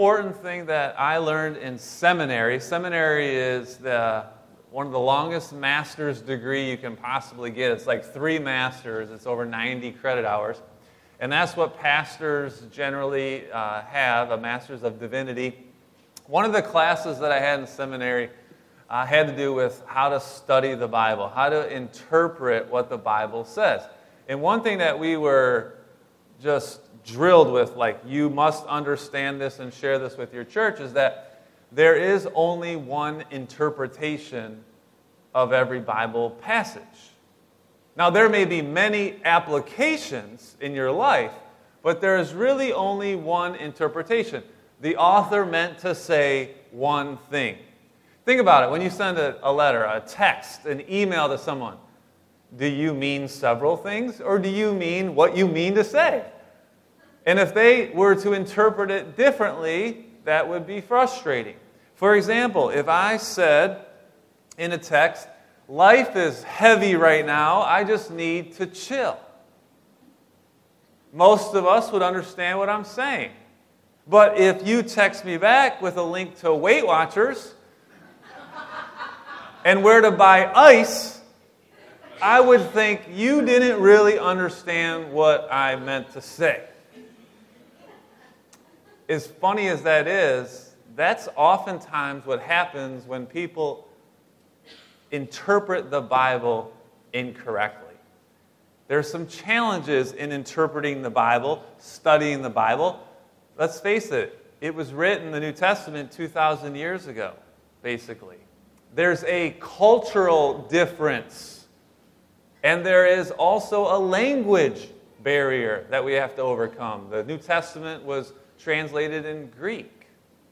important thing that I learned in seminary. Seminary is one of the longest master's degree you can possibly get. It's like 3 masters. It's over 90 credit hours. And that's what pastors generally have, a master's of divinity. One of the classes that I had in seminary had to do with how to study the Bible, how to interpret what the Bible says. And one thing that we were just drilled with, like, you must understand this and share this with your church, is that there is only one interpretation of every Bible passage. Now, there may be many applications in your life, but there is really only one interpretation. The author meant to say one thing. Think about it. When you send a letter, a text, an email to someone, do you mean several things, or do you mean what you mean to say? And if they were to interpret it differently, that would be frustrating. For example, if I said in a text, life is heavy right now, I just need to chill. Most of us would understand what I'm saying. But if you text me back with a link to Weight Watchers and where to buy ice, I would think you didn't really understand what I meant to say. As funny as that is, that's oftentimes what happens when people interpret the Bible incorrectly. There are some challenges in interpreting the Bible, studying the Bible. Let's face it, it was written, the New Testament, 2,000 years ago, basically. There's a cultural difference, and there is also a language barrier that we have to overcome. The New Testament was translated in Greek,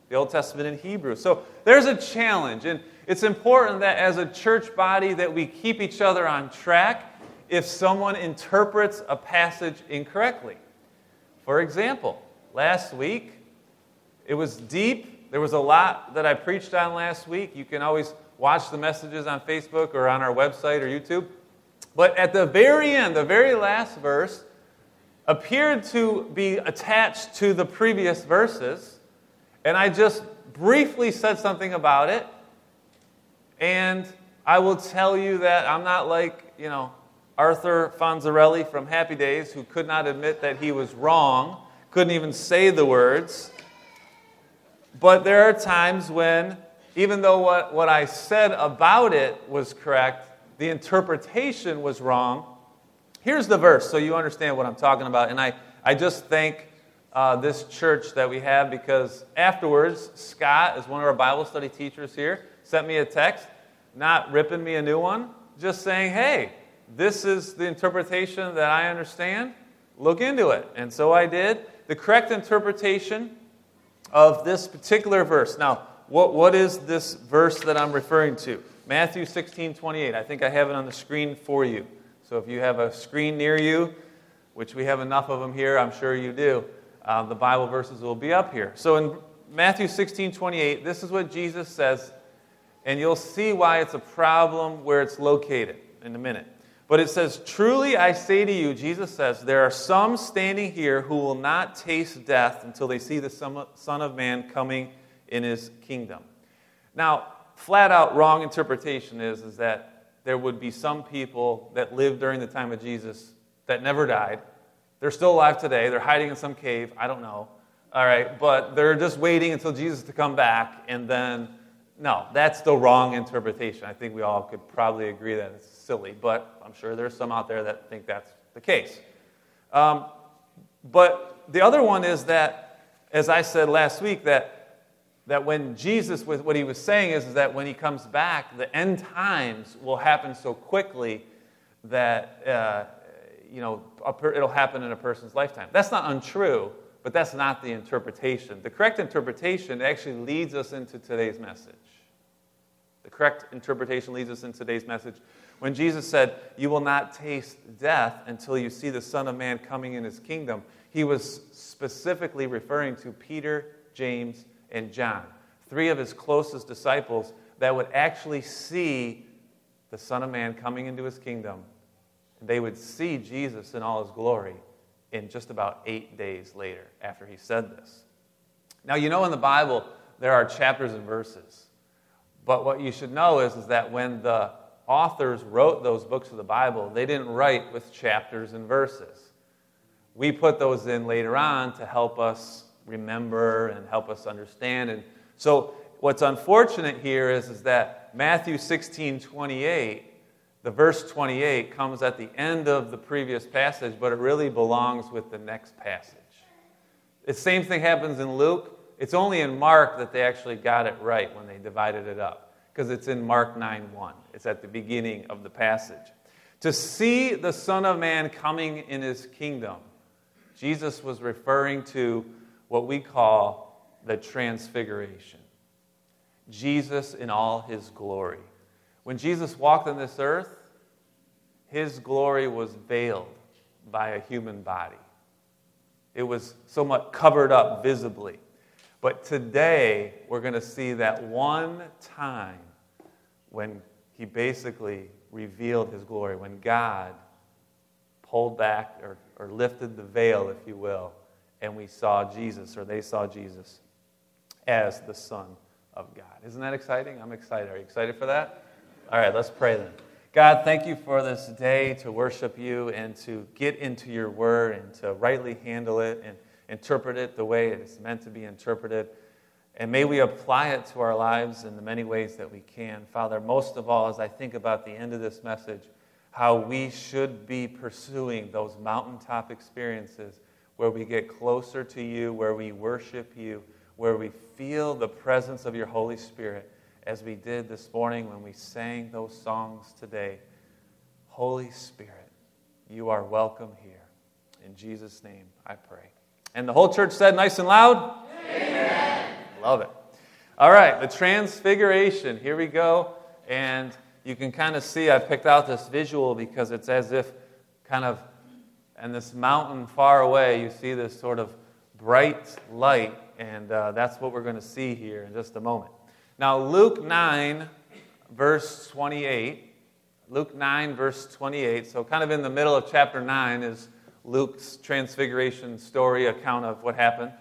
the Old Testament in Hebrew. So there's a challenge, and it's important that as a church body that we keep each other on track if someone interprets a passage incorrectly. For example, last week, it was deep. There was a lot that I preached on last week. You can always watch the messages on Facebook or on our website or YouTube. But at the very end, the very last verse, appeared to be attached to the previous verses, and I just briefly said something about it, and I will tell you that I'm not like, Arthur Fonzarelli from Happy Days, who could not admit that he was wrong, couldn't even say the words, but there are times when, even though what I said about it was correct, the interpretation was wrong. Here's the verse, so you understand what I'm talking about. And I just thank this church that we have, because afterwards, Scott is one of our Bible study teachers here, sent me a text, not ripping me a new one, just saying, hey, this is the interpretation that I understand. Look into it. And so I did. The correct interpretation of this particular verse. Now, what is this verse that I'm referring to? Matthew 16:28. I think I have it on the screen for you. So if you have a screen near you, which we have enough of them here, I'm sure you do, the Bible verses will be up here. So in Matthew 16:28, this is what Jesus says, and you'll see why it's a problem where it's located in a minute. But it says, truly I say to you, Jesus says, there are some standing here who will not taste death until they see the Son of Man coming in his kingdom. Now, flat out wrong interpretation is that there would be some people that lived during the time of Jesus that never died. They're still alive today. They're hiding in some cave. I don't know. All right, but they're just waiting until Jesus to come back, and then, no, that's the wrong interpretation. I think we all could probably agree that it's silly, but I'm sure there's some out there that think that's the case. But the other one is that, as I said last week, that when Jesus, with what he was saying is that when he comes back, the end times will happen so quickly that, it'll happen in a person's lifetime. That's not untrue, but that's not the interpretation. The correct interpretation actually leads us into today's message. The correct interpretation leads us into today's message. When Jesus said, you will not taste death until you see the Son of Man coming in his kingdom, he was specifically referring to Peter, James, and John, 3 of his closest disciples that would actually see the Son of Man coming into his kingdom. They would see Jesus in all his glory in just about 8 days later after he said this. Now, you know in the Bible, there are chapters and verses. But what you should know is that when the authors wrote those books of the Bible, they didn't write with chapters and verses. We put those in later on to help us remember and help us understand. And so what's unfortunate here is that Matthew 16:28, the verse 28 comes at the end of the previous passage, but it really belongs with the next passage. The same thing happens in Luke. It's only in Mark that they actually got it right when they divided it up, because it's in Mark 9:1. It's at the beginning of the passage. To see the Son of Man coming in his kingdom, Jesus was referring to what we call the transfiguration. Jesus in all his glory. When Jesus walked on this earth, his glory was veiled by a human body. It was somewhat covered up visibly. But today, we're going to see that one time when he basically revealed his glory, when God pulled back or lifted the veil, if you will, and we saw Jesus, or they saw Jesus, as the Son of God. Isn't that exciting? I'm excited. Are you excited for that? All right, let's pray then. God, thank you for this day to worship you and to get into your word and to rightly handle it and interpret it the way it's meant to be interpreted. And may we apply it to our lives in the many ways that we can. Father, most of all, as I think about the end of this message, how we should be pursuing those mountaintop experiences where we get closer to you, where we worship you, where we feel the presence of your Holy Spirit, as we did this morning when we sang those songs today. Holy Spirit, you are welcome here. In Jesus' name, I pray. And the whole church said nice and loud? Amen. Love it. All right, the transfiguration. Here we go. And you can kind of see I picked out this visual because it's as if kind of in this mountain far away, you see this sort of bright light. And that's what we're going to see here in just a moment. Now, Luke 9, verse 28. Luke 9, verse 28. So kind of in the middle of chapter 9 is Luke's transfiguration story, account of what happened.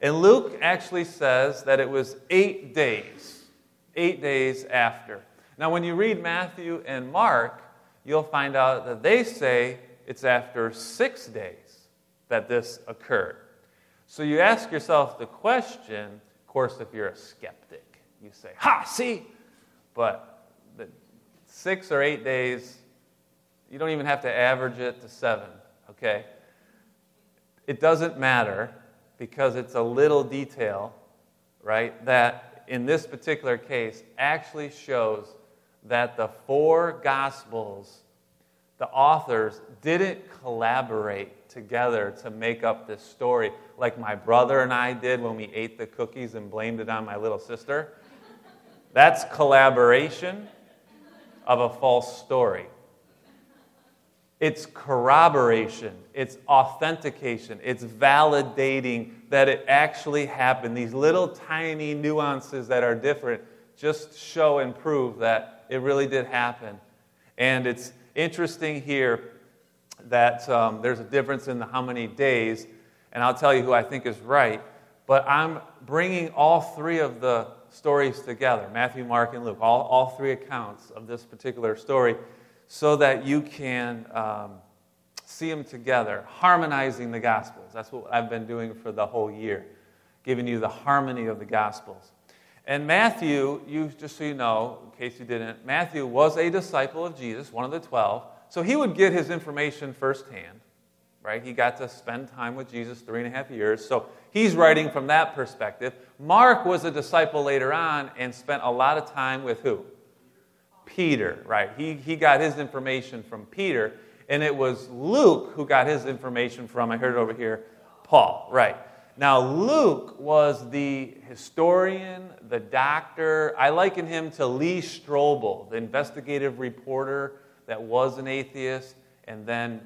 And Luke actually says that it was 8 days. 8 days after. Now, when you read Matthew and Mark, you'll find out that they say it's after 6 days that this occurred. So you ask yourself the question, of course, if you're a skeptic, you say, ha, see? But the 6 or 8 days, you don't even have to average it to 7. Okay, it doesn't matter because it's a little detail, right, that in this particular case actually shows that the four Gospels, the authors, didn't collaborate together to make up this story like my brother and I did when we ate the cookies and blamed it on my little sister. That's collaboration of a false story. It's corroboration, it's authentication, it's validating that it actually happened. These little tiny nuances that are different just show and prove that it really did happen. And it's interesting here that there's a difference in the how many days, and I'll tell you who I think is right, but I'm bringing all three of the stories together, Matthew, Mark, and Luke, all three accounts of this particular story, so that you can see them together, harmonizing the Gospels. That's what I've been doing for the whole year, giving you the harmony of the Gospels. And Matthew, just so you know, in case you didn't, Matthew was a disciple of Jesus, one of the 12, so he would get his information firsthand, right? He got to spend time with Jesus 3.5 years, so he's writing from that perspective. Mark was a disciple later on and spent a lot of time with who? Peter, right? He got his information from Peter, and it was Luke who got his information from, I heard it over here, Paul, right? Now, Luke was the historian, the doctor. I liken him to Lee Strobel, the investigative reporter that was an atheist and then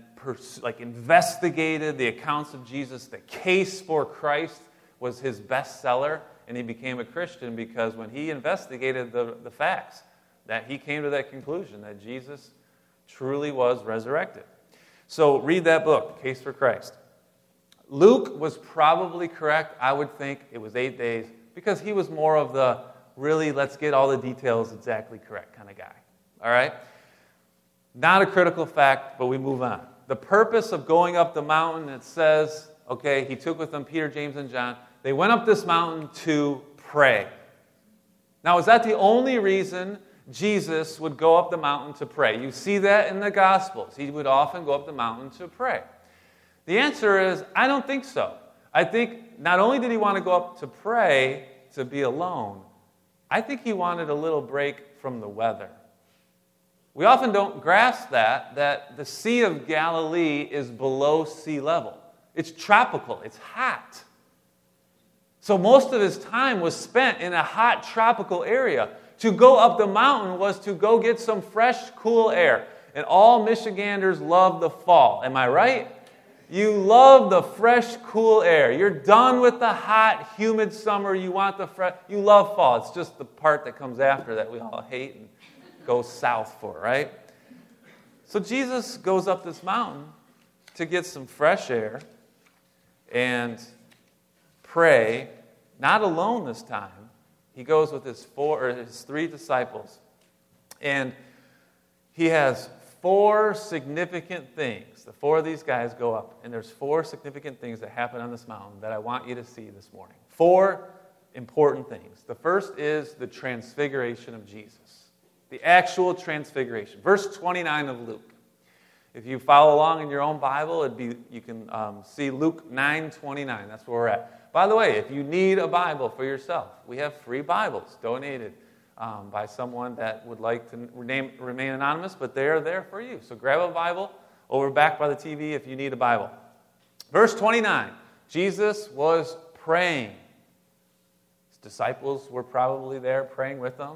investigated the accounts of Jesus. The Case for Christ was his bestseller, and he became a Christian because when he investigated the facts, that he came to that conclusion, that Jesus truly was resurrected. So read that book, Case for Christ. Luke was probably correct. I would think it was 8 days because he was more of the really let's get all the details exactly correct kind of guy. All right? Not a critical fact, but we move on. The purpose of going up the mountain, it says, okay, he took with them Peter, James, and John. They went up this mountain to pray. Now, is that the only reason Jesus would go up the mountain to pray? You see that in the Gospels. He would often go up the mountain to pray. The answer is, I don't think so. I think not only did he want to go up to pray, to be alone, I think he wanted a little break from the weather. We often don't grasp that the Sea of Galilee is below sea level. It's tropical. It's hot. So most of his time was spent in a hot tropical area. To go up the mountain was to go get some fresh, cool air. And all Michiganders love the fall. Am I right? You love the fresh, cool air. You're done with the hot, humid summer. You want the fresh. You love fall. It's just the part that comes after that we all hate and go south for, right? So Jesus goes up this mountain to get some fresh air and pray, not alone this time. He goes with his three disciples, and he has four significant things. The four of these guys go up, and there's four significant things that happen on this mountain that I want you to see this morning. Four important things. The first is the transfiguration of Jesus, the actual transfiguration. Verse 29 of Luke. If you follow along in your own Bible, you can see Luke 9:29. That's where we're at. By the way, if you need a Bible for yourself, we have free Bibles donated by someone that would like to remain anonymous, but they are there for you. So grab a Bible over back by the TV if you need a Bible. Verse 29, Jesus was praying. His disciples were probably there praying with him.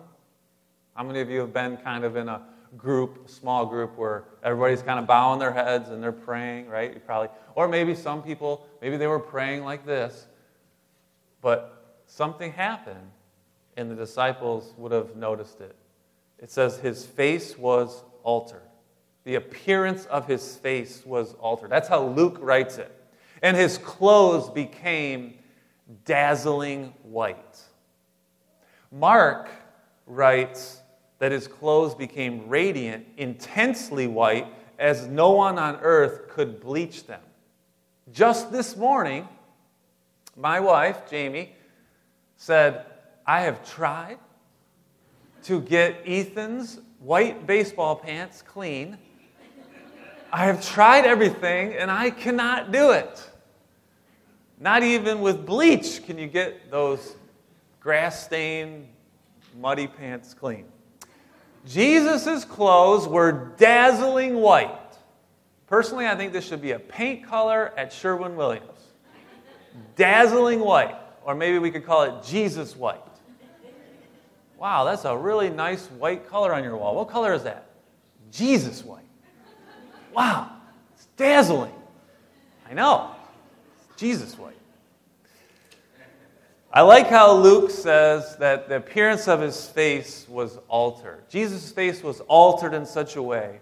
How many of you have been kind of in a group, small group, where everybody's kind of bowing their heads and they're praying, right? You probably, or maybe some people, maybe they were praying like this. But something happened, and the disciples would have noticed it. It says his face was altered. The appearance of his face was altered. That's how Luke writes it. And his clothes became dazzling white. Mark writes that his clothes became radiant, intensely white, as no one on earth could bleach them. Just this morning, my wife, Jamie, said, I have tried to get Ethan's white baseball pants clean. I have tried everything, and I cannot do it. Not even with bleach can you get those grass-stained, muddy pants clean. Jesus' clothes were dazzling white. Personally, I think this should be a paint color at Sherwin-Williams. Dazzling white, or maybe we could call it Jesus white. Wow, that's a really nice white color on your wall. What color is that? Jesus white. Wow, it's dazzling. I know, it's Jesus white. I like how Luke says that the appearance of his face was altered. Jesus' face was altered in such a way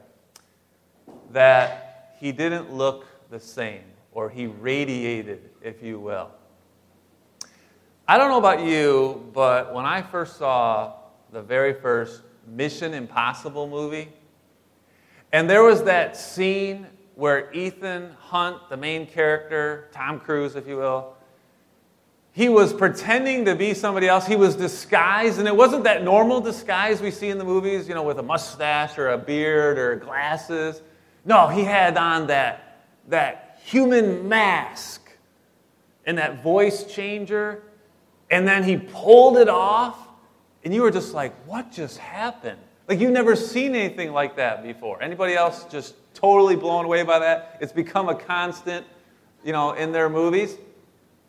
that he didn't look the same. Or he radiated, if you will. I don't know about you, but when I first saw the very first Mission Impossible movie, and there was that scene where Ethan Hunt, the main character, Tom Cruise, if you will, he was pretending to be somebody else. He was disguised, and it wasn't that normal disguise we see in the movies, you know, with a mustache or a beard or glasses. No, he had on that human mask and that voice changer, and then he pulled it off, and you were just like, what just happened? Like, you've never seen anything like that before. Anybody else just totally blown away by that? It's become a constant, you know, in their movies.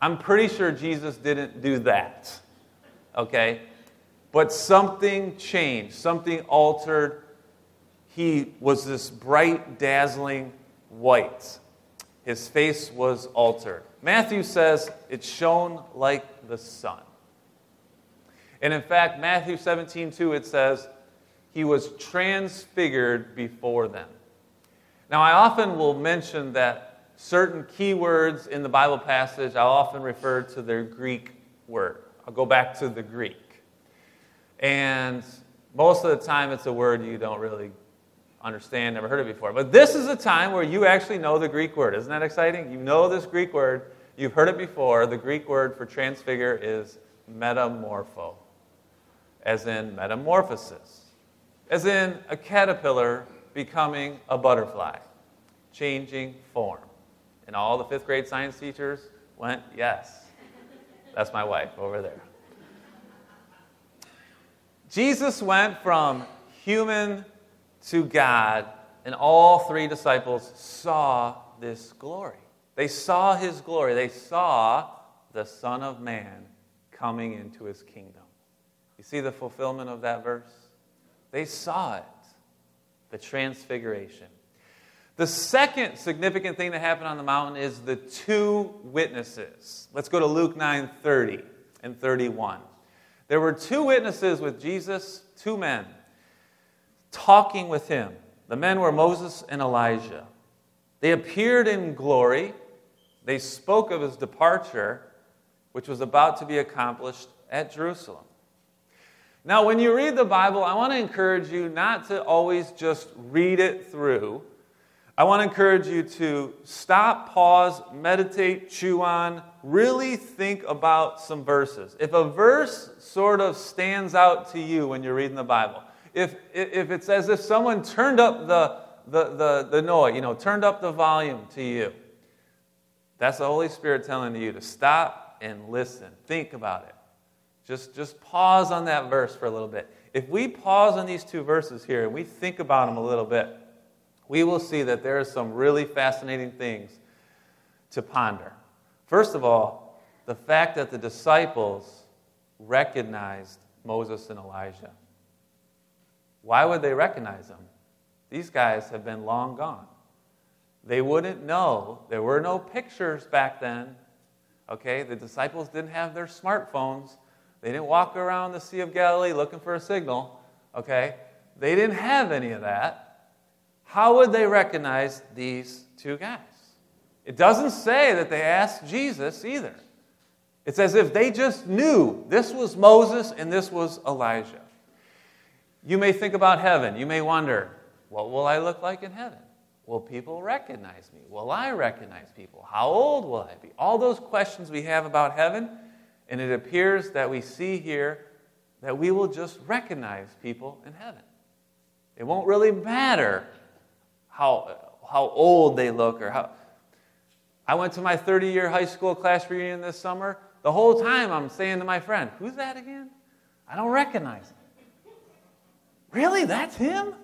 I'm pretty sure Jesus didn't do that, okay? But something changed, something altered. He was this bright, dazzling white. His face was altered. Matthew says it shone like the sun. And in fact, Matthew 17:2, it says, he was transfigured before them. Now, I often will mention that certain key words in the Bible passage, I'll often refer to their Greek word. I'll go back to the Greek. And most of the time it's a word you don't really understand, never heard it before. But this is a time where you actually know the Greek word. Isn't that exciting? You know this Greek word. You've heard it before. The Greek word for transfigure is metamorpho, as in metamorphosis, as in a caterpillar becoming a butterfly, changing form. And all the fifth grade science teachers went, yes. That's my wife over there. Jesus went from human to God, and all three disciples saw this glory. They saw his glory. They saw the Son of Man coming into his kingdom. You see the fulfillment of that verse? They saw it, the transfiguration. The second significant thing that happened on the mountain is the two witnesses. Let's go to Luke 9:30 and 31. There were two witnesses with Jesus, two men, talking with him. The men were Moses and Elijah. They appeared in glory. They spoke of his departure, which was about to be accomplished at Jerusalem. Now, when you read the Bible, I want to encourage you not to always just read it through. I want to encourage you to stop, pause, meditate, chew on, really think about some verses. If a verse sort of stands out to you when you're reading the Bible, if it's as if someone turned up the noise, turned up the volume to you, that's the Holy Spirit telling you to stop and listen. Think about it. Just pause on that verse for a little bit. If we pause on these two verses here and we think about them a little bit, we will see that there are some really fascinating things to ponder. First of all, the fact that the disciples recognized Moses and Elijah. Why would they recognize them? These guys have been long gone. They wouldn't know. There were no pictures back then. Okay, the disciples didn't have their smartphones. They didn't walk around the Sea of Galilee looking for a signal. Okay, they didn't have any of that. How would they recognize these two guys? It doesn't say that they asked Jesus either. It's as if they just knew this was Moses and this was Elijah. You may think about heaven. You may wonder, what will I look like in heaven? Will people recognize me? Will I recognize people? How old will I be? All those questions we have about heaven, and it appears that we see here that we will just recognize people in heaven. It won't really matter how old they look or how. I went to my 30-year high school class reunion this summer. The whole time I'm saying to my friend, who's that again? I don't recognize him. Really? That's him?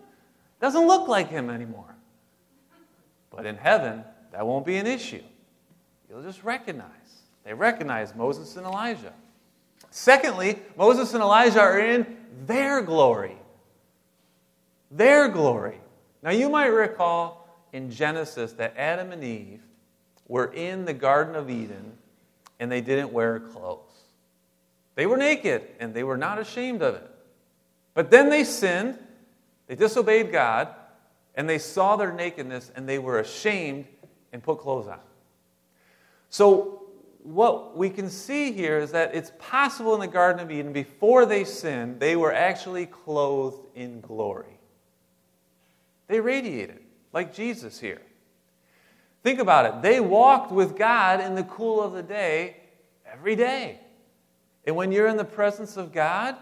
Doesn't look like him anymore. But in heaven, that won't be an issue. You'll just recognize. They recognize Moses and Elijah. Secondly, Moses and Elijah are in their glory. Their glory. Now, you might recall in Genesis that Adam and Eve were in the Garden of Eden and they didn't wear clothes. They were naked and they were not ashamed of it. But then they sinned, they disobeyed God, and they saw their nakedness and they were ashamed and put clothes on. So what we can see here is that it's possible in the Garden of Eden, before they sinned, they were actually clothed in glory. They radiated, like Jesus here. Think about it. They walked with God in the cool of the day every day. And when you're in the presence of God,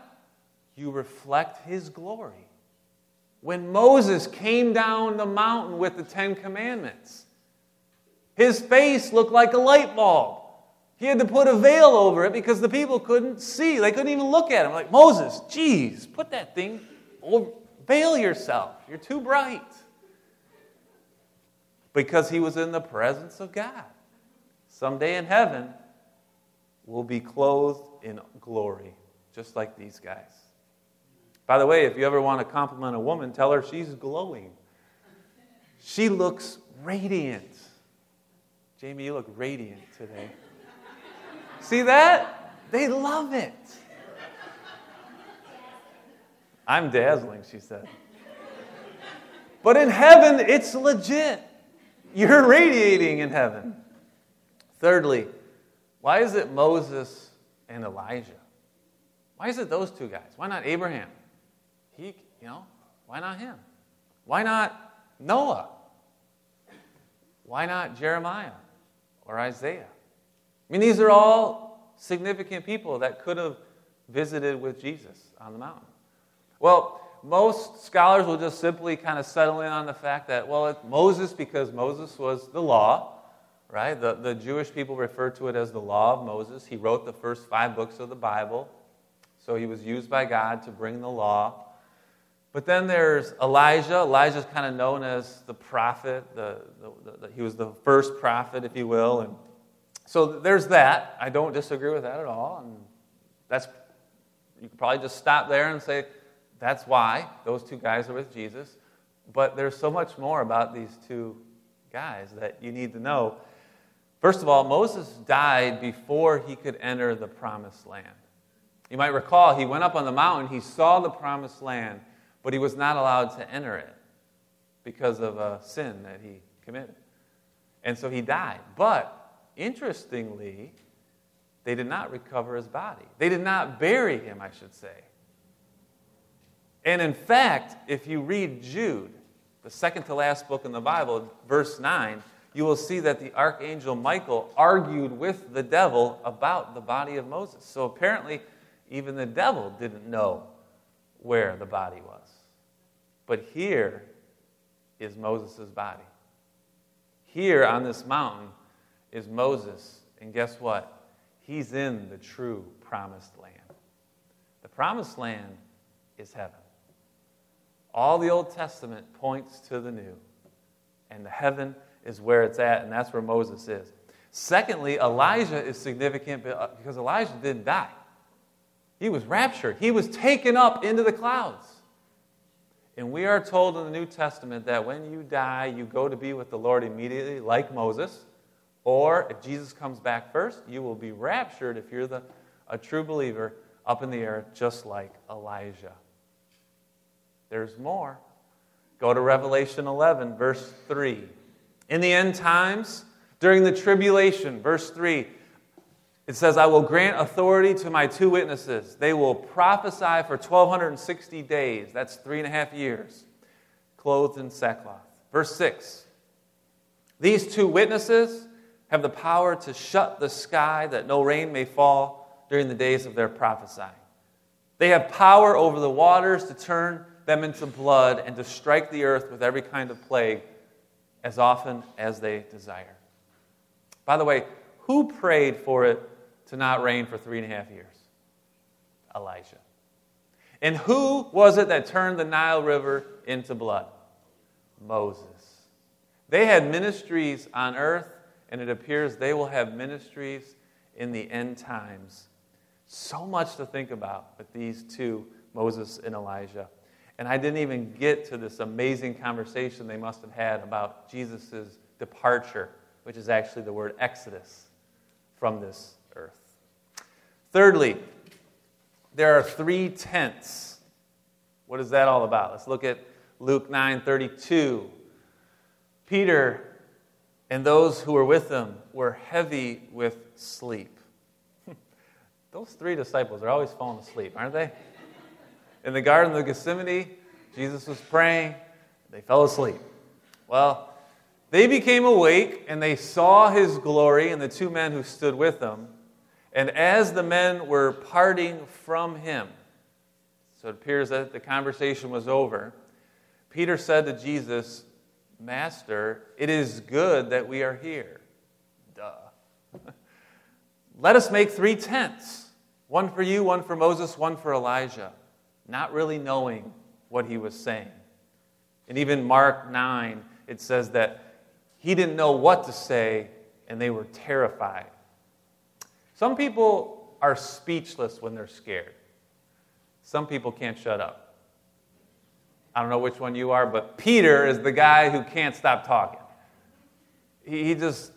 you reflect his glory. When Moses came down the mountain with the Ten Commandments, his face looked like a light bulb. He had to put a veil over it because the people couldn't see. They couldn't even look at him. Like, Moses, geez, put that thing over. Veil yourself. You're too bright. Because he was in the presence of God. Someday in heaven, we'll be clothed in glory, just like these guys. By the way, if you ever want to compliment a woman, tell her she's glowing. She looks radiant. Jamie, you look radiant today. See that? They love it. I'm dazzling, she said. But in heaven, it's legit. You're radiating in heaven. Thirdly, why is it Moses and Elijah? Why is it those two guys? Why not Abraham? Why not him? Why not Noah? Why not Jeremiah or Isaiah? I mean, these are all significant people that could have visited with Jesus on the mountain. Well, most scholars will just simply kind of settle in on the fact that, well, it's Moses because Moses was the law, right? The Jewish people refer to it as the law of Moses. He wrote the first 5 books of the Bible, so he was used by God to bring the law. But then there's Elijah. Elijah's kind of known as the prophet. He was the first prophet, if you will. And so there's that. I don't disagree with that at all. And you could probably just stop there and say, that's why those two guys are with Jesus. But there's so much more about these two guys that you need to know. First of all, Moses died before he could enter the promised land. You might recall he went up on the mountain, he saw the promised land, but he was not allowed to enter it because of a sin that he committed. And so he died. But interestingly, they did not recover his body. They did not bury him, I should say. And in fact, if you read Jude, the second to last book in the Bible, verse 9, you will see that the archangel Michael argued with the devil about the body of Moses. So apparently, even the devil didn't know where the body was. But here is Moses' body. Here on this mountain is Moses. And guess what? He's in the true promised land. The promised land is heaven. All the Old Testament points to the new. And the heaven is where it's at, and that's where Moses is. Secondly, Elijah is significant because Elijah didn't die. He was raptured. He was taken up into the clouds. And we are told in the New Testament that when you die, you go to be with the Lord immediately, like Moses. Or, if Jesus comes back first, you will be raptured, if you're a true believer, up in the air, just like Elijah. There's more. Go to Revelation 11, verse 3. In the end times, during the tribulation, verse 3, it says, I will grant authority to my 2 witnesses. They will prophesy for 1,260 days. That's 3.5 years, clothed in sackcloth. Verse 6, these 2 witnesses have the power to shut the sky that no rain may fall during the days of their prophesying. They have power over the waters to turn them into blood and to strike the earth with every kind of plague as often as they desire. By the way, who prayed for it to not rain for 3.5 years? Elijah. And who was it that turned the Nile River into blood? Moses. They had ministries on earth, and it appears they will have ministries in the end times. So much to think about with these two, Moses and Elijah. And I didn't even get to this amazing conversation they must have had about Jesus' departure, which is actually the word Exodus, from this earth. Thirdly, there are 3 tents. What is that all about? Let's look at Luke 9:32. Peter and those who were with him were heavy with sleep. Those 3 disciples are always falling asleep, aren't they? In the Garden of Gethsemane, Jesus was praying. They fell asleep. Well, they became awake, and they saw his glory and the 2 men who stood with him. And as the men were parting from him, so it appears that the conversation was over, Peter said to Jesus, Master, it is good that we are here. Duh. Let us make 3 tents, one for you, one for Moses, one for Elijah, not really knowing what he was saying. And even Mark 9, it says that he didn't know what to say, and they were terrified. Some people are speechless when they're scared. Some people can't shut up. I don't know which one you are, but Peter is the guy who can't stop talking. He just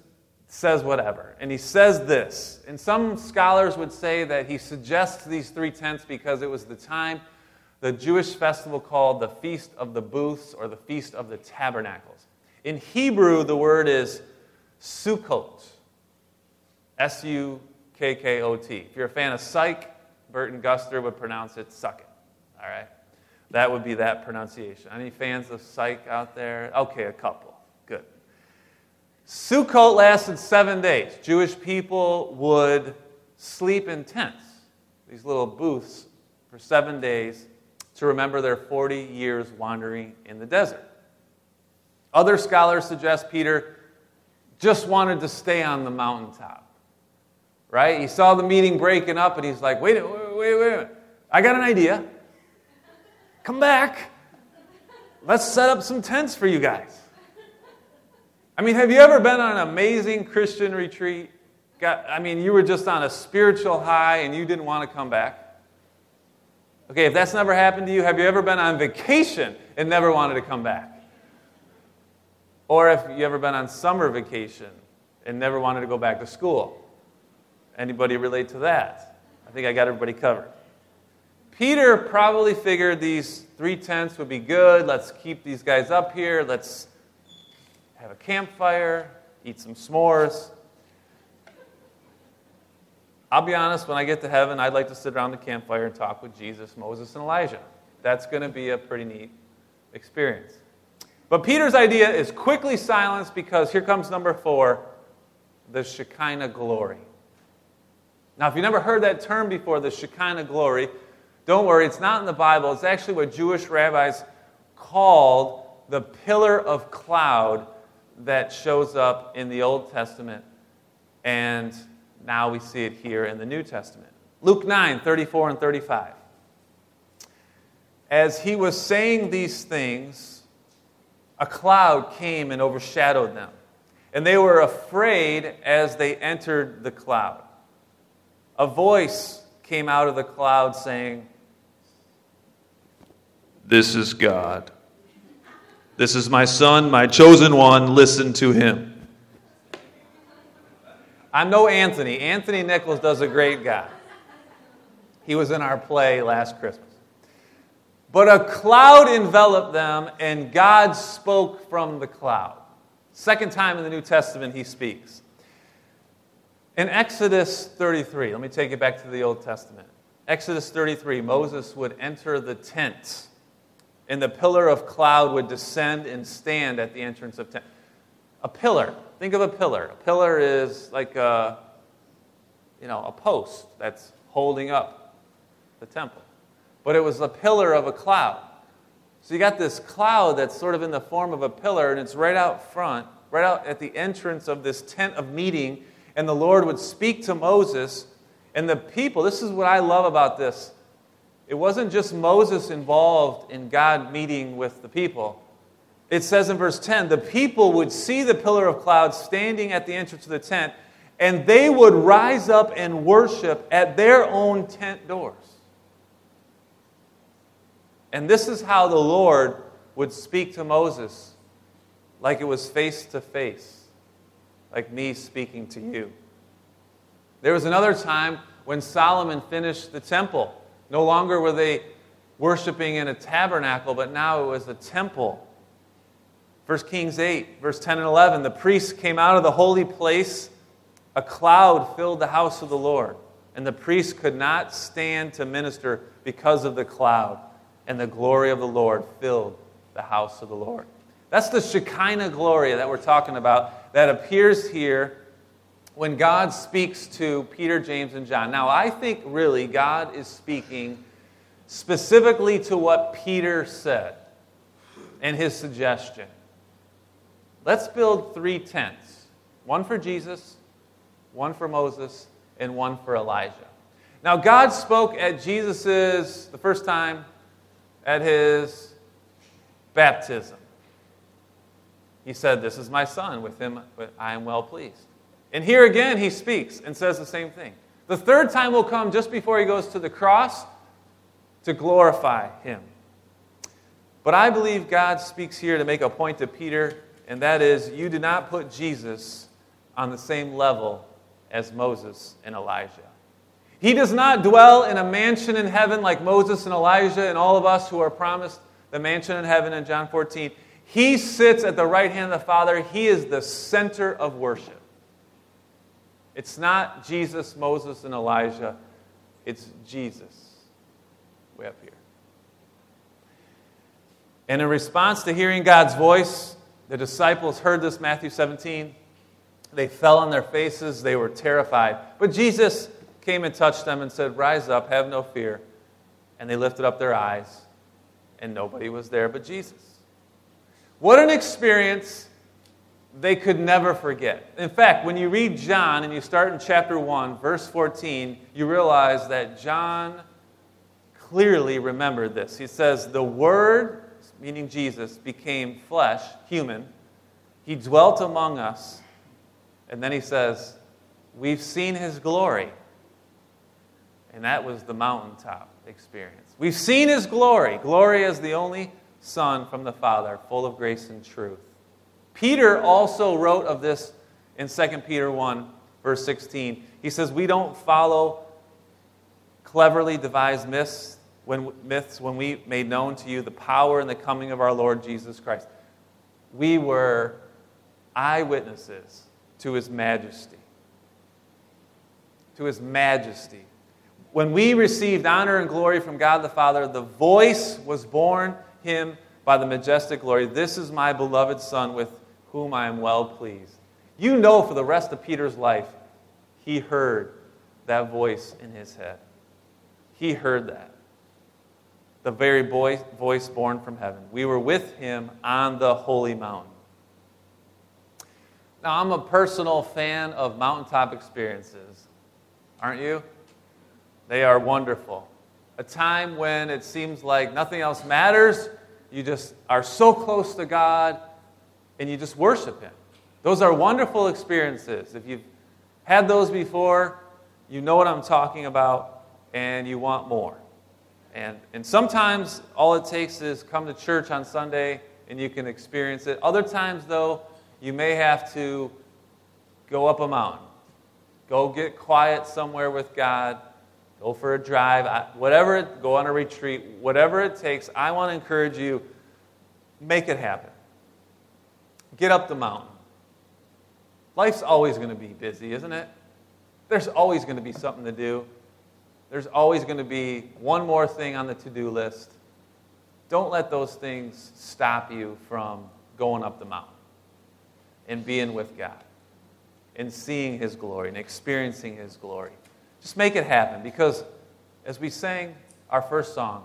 says whatever. And he says this. And some scholars would say that he suggests these 3 tents because it was the time, the Jewish festival called the Feast of the Booths or the Feast of the Tabernacles. In Hebrew, the word is Sukkot. Sukkot. If you're a fan of Psych, Burton Guster would pronounce it Sukkot. All right? That would be that pronunciation. Any fans of Psych out there? Okay, a couple. Good. Sukkot lasted 7 days. Jewish people would sleep in tents, these little booths, for 7 days to remember their 40 years wandering in the desert. Other scholars suggest Peter just wanted to stay on the mountaintop. Right? He saw the meeting breaking up, and he's like, wait a minute. I got an idea. Come back. Let's set up some tents for you guys. I mean, have you ever been on an amazing Christian retreat? You were just on a spiritual high, and you didn't want to come back. Okay, if that's never happened to you, have you ever been on vacation and never wanted to come back? Or if you ever been on summer vacation and never wanted to go back to school? Anybody relate to that? I think I got everybody covered. Peter probably figured these 3 tents would be good. Let's keep these guys up here. Let's have a campfire, eat some s'mores. I'll be honest, when I get to heaven, I'd like to sit around the campfire and talk with Jesus, Moses, and Elijah. That's going to be a pretty neat experience. But Peter's idea is quickly silenced because here comes number 4, the Shekinah glory. Now, if you've never heard that term before, the Shekinah glory, don't worry, it's not in the Bible. It's actually what Jewish rabbis called the pillar of cloud that shows up in the Old Testament, and now we see it here in the New Testament. Luke 9, 34 and 35. As he was saying these things, a cloud came and overshadowed them, and they were afraid as they entered the cloud. A voice came out of the cloud saying, "This is God. This is my son, my chosen one. Listen to him." I'm no Anthony. Anthony Nichols does a great job. He was in our play last Christmas. But a cloud enveloped them, and God spoke from the cloud. Second time in the New Testament he speaks. In Exodus 33, let me take it back to the Old Testament. Exodus 33, Moses would enter the tent, and the pillar of cloud would descend and stand at the entrance of tent. A pillar. Think of a pillar. A pillar is like a post that's holding up the temple. But it was a pillar of a cloud. So you got this cloud that's sort of in the form of a pillar, and it's right out front, right out at the entrance of this tent of meeting. And the Lord would speak to Moses and the people. This is what I love about this. It wasn't just Moses involved in God meeting with the people. It says in verse 10, the people would see the pillar of cloud standing at the entrance of the tent, and they would rise up and worship at their own tent doors. And this is how the Lord would speak to Moses, like it was face to face. Like me speaking to you. There was another time when Solomon finished the temple. No longer were they worshiping in a tabernacle, but now it was a temple. 1 Kings 8, verse 10 and 11, the priests came out of the holy place. A cloud filled the house of the Lord, and the priests could not stand to minister because of the cloud, and the glory of the Lord filled the house of the Lord. That's the Shekinah glory that we're talking about that appears here when God speaks to Peter, James, and John. Now, I think really God is speaking specifically to what Peter said and his suggestion. Let's build 3 tents. One for Jesus, one for Moses, and one for Elijah. Now, God spoke at Jesus's, the first time, at his baptism. He said, "This is my son, with him I am well pleased." And here again he speaks and says the same thing. The third time will come just before he goes to the cross to glorify him. But I believe God speaks here to make a point to Peter, and that is, you do not put Jesus on the same level as Moses and Elijah. He does not dwell in a mansion in heaven like Moses and Elijah and all of us who are promised the mansion in heaven in John 14. He sits at the right hand of the Father. He is the center of worship. It's not Jesus, Moses, and Elijah. It's Jesus way up here. And in response to hearing God's voice, the disciples heard this, Matthew 17. They fell on their faces. They were terrified. But Jesus came and touched them and said, "Rise up, have no fear." And they lifted up their eyes, and nobody was there but Jesus. What an experience they could never forget. In fact, when you read John and you start in chapter 1, verse 14, you realize that John clearly remembered this. He says, "The Word," meaning Jesus, "became flesh," human. "He dwelt among us." And then he says, "We've seen his glory." And that was the mountaintop experience. We've seen his glory. Glory as the only Son from the Father, full of grace and truth. Peter also wrote of this in 2 Peter 1, verse 16. He says, "We don't follow cleverly devised myths when we made known to you the power and the coming of our Lord Jesus Christ." We were eyewitnesses to his majesty. To his majesty. When we received honor and glory from God the Father, the voice was borne him by the majestic glory. "This is my beloved Son with whom I am well pleased." You know, for the rest of Peter's life, he heard that voice in his head. He heard that. The very voice born from heaven. We were with him on the holy mountain. Now, I'm a personal fan of mountaintop experiences. Aren't you? They are wonderful. A time when it seems like nothing else matters. You just are so close to God, and you just worship him. Those are wonderful experiences. If you've had those before, you know what I'm talking about, and you want more. And sometimes all it takes is come to church on Sunday and you can experience it. Other times, though, you may have to go up a mountain. Go get quiet somewhere with God. Go for a drive. Go on a retreat. Whatever it takes, I want to encourage you, make it happen. Get up the mountain. Life's always going to be busy, isn't it? There's always going to be something to do. There's always going to be one more thing on the to-do list. Don't let those things stop you from going up the mountain and being with God and seeing his glory and experiencing his glory. Just make it happen, because as we sang our first song,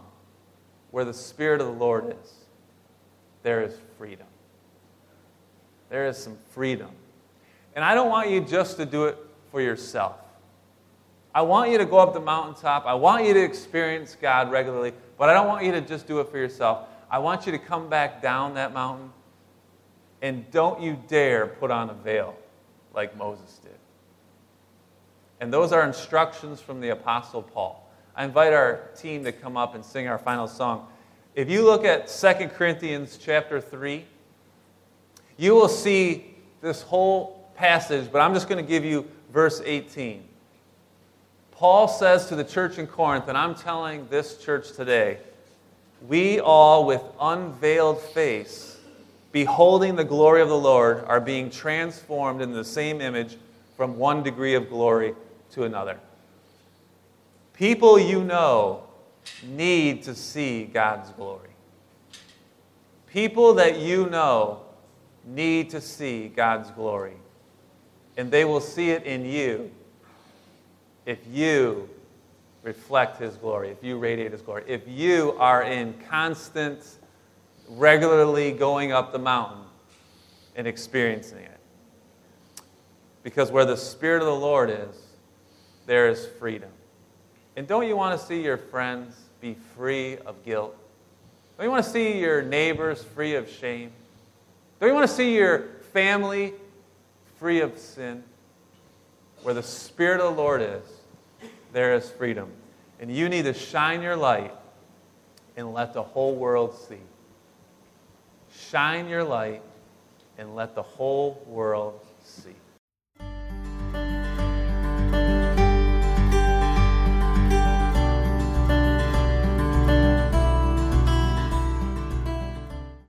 where the Spirit of the Lord is, there is freedom. There is some freedom. And I don't want you just to do it for yourself. I want you to go up the mountaintop. I want you to experience God regularly, but I don't want you to just do it for yourself. I want you to come back down that mountain, and don't you dare put on a veil like Moses did. And those are instructions from the Apostle Paul. I invite our team to come up and sing our final song. If you look at 2 Corinthians chapter 3, you will see this whole passage, but I'm just going to give you verse 18. Paul says to the church in Corinth, and I'm telling this church today, we all with unveiled face, beholding the glory of the Lord, are being transformed into the same image from one degree of glory to another. People you know need to see God's glory. People that you know need to see God's glory. And they will see it in you. If you reflect his glory, if you radiate his glory, if you are in constant, regularly going up the mountain and experiencing it. Because where the Spirit of the Lord is, there is freedom. And don't you want to see your friends be free of guilt? Don't you want to see your neighbors free of shame? Don't you want to see your family free of sin? Where the Spirit of the Lord is, there is freedom. And you need to shine your light and let the whole world see. Shine your light and let the whole world see.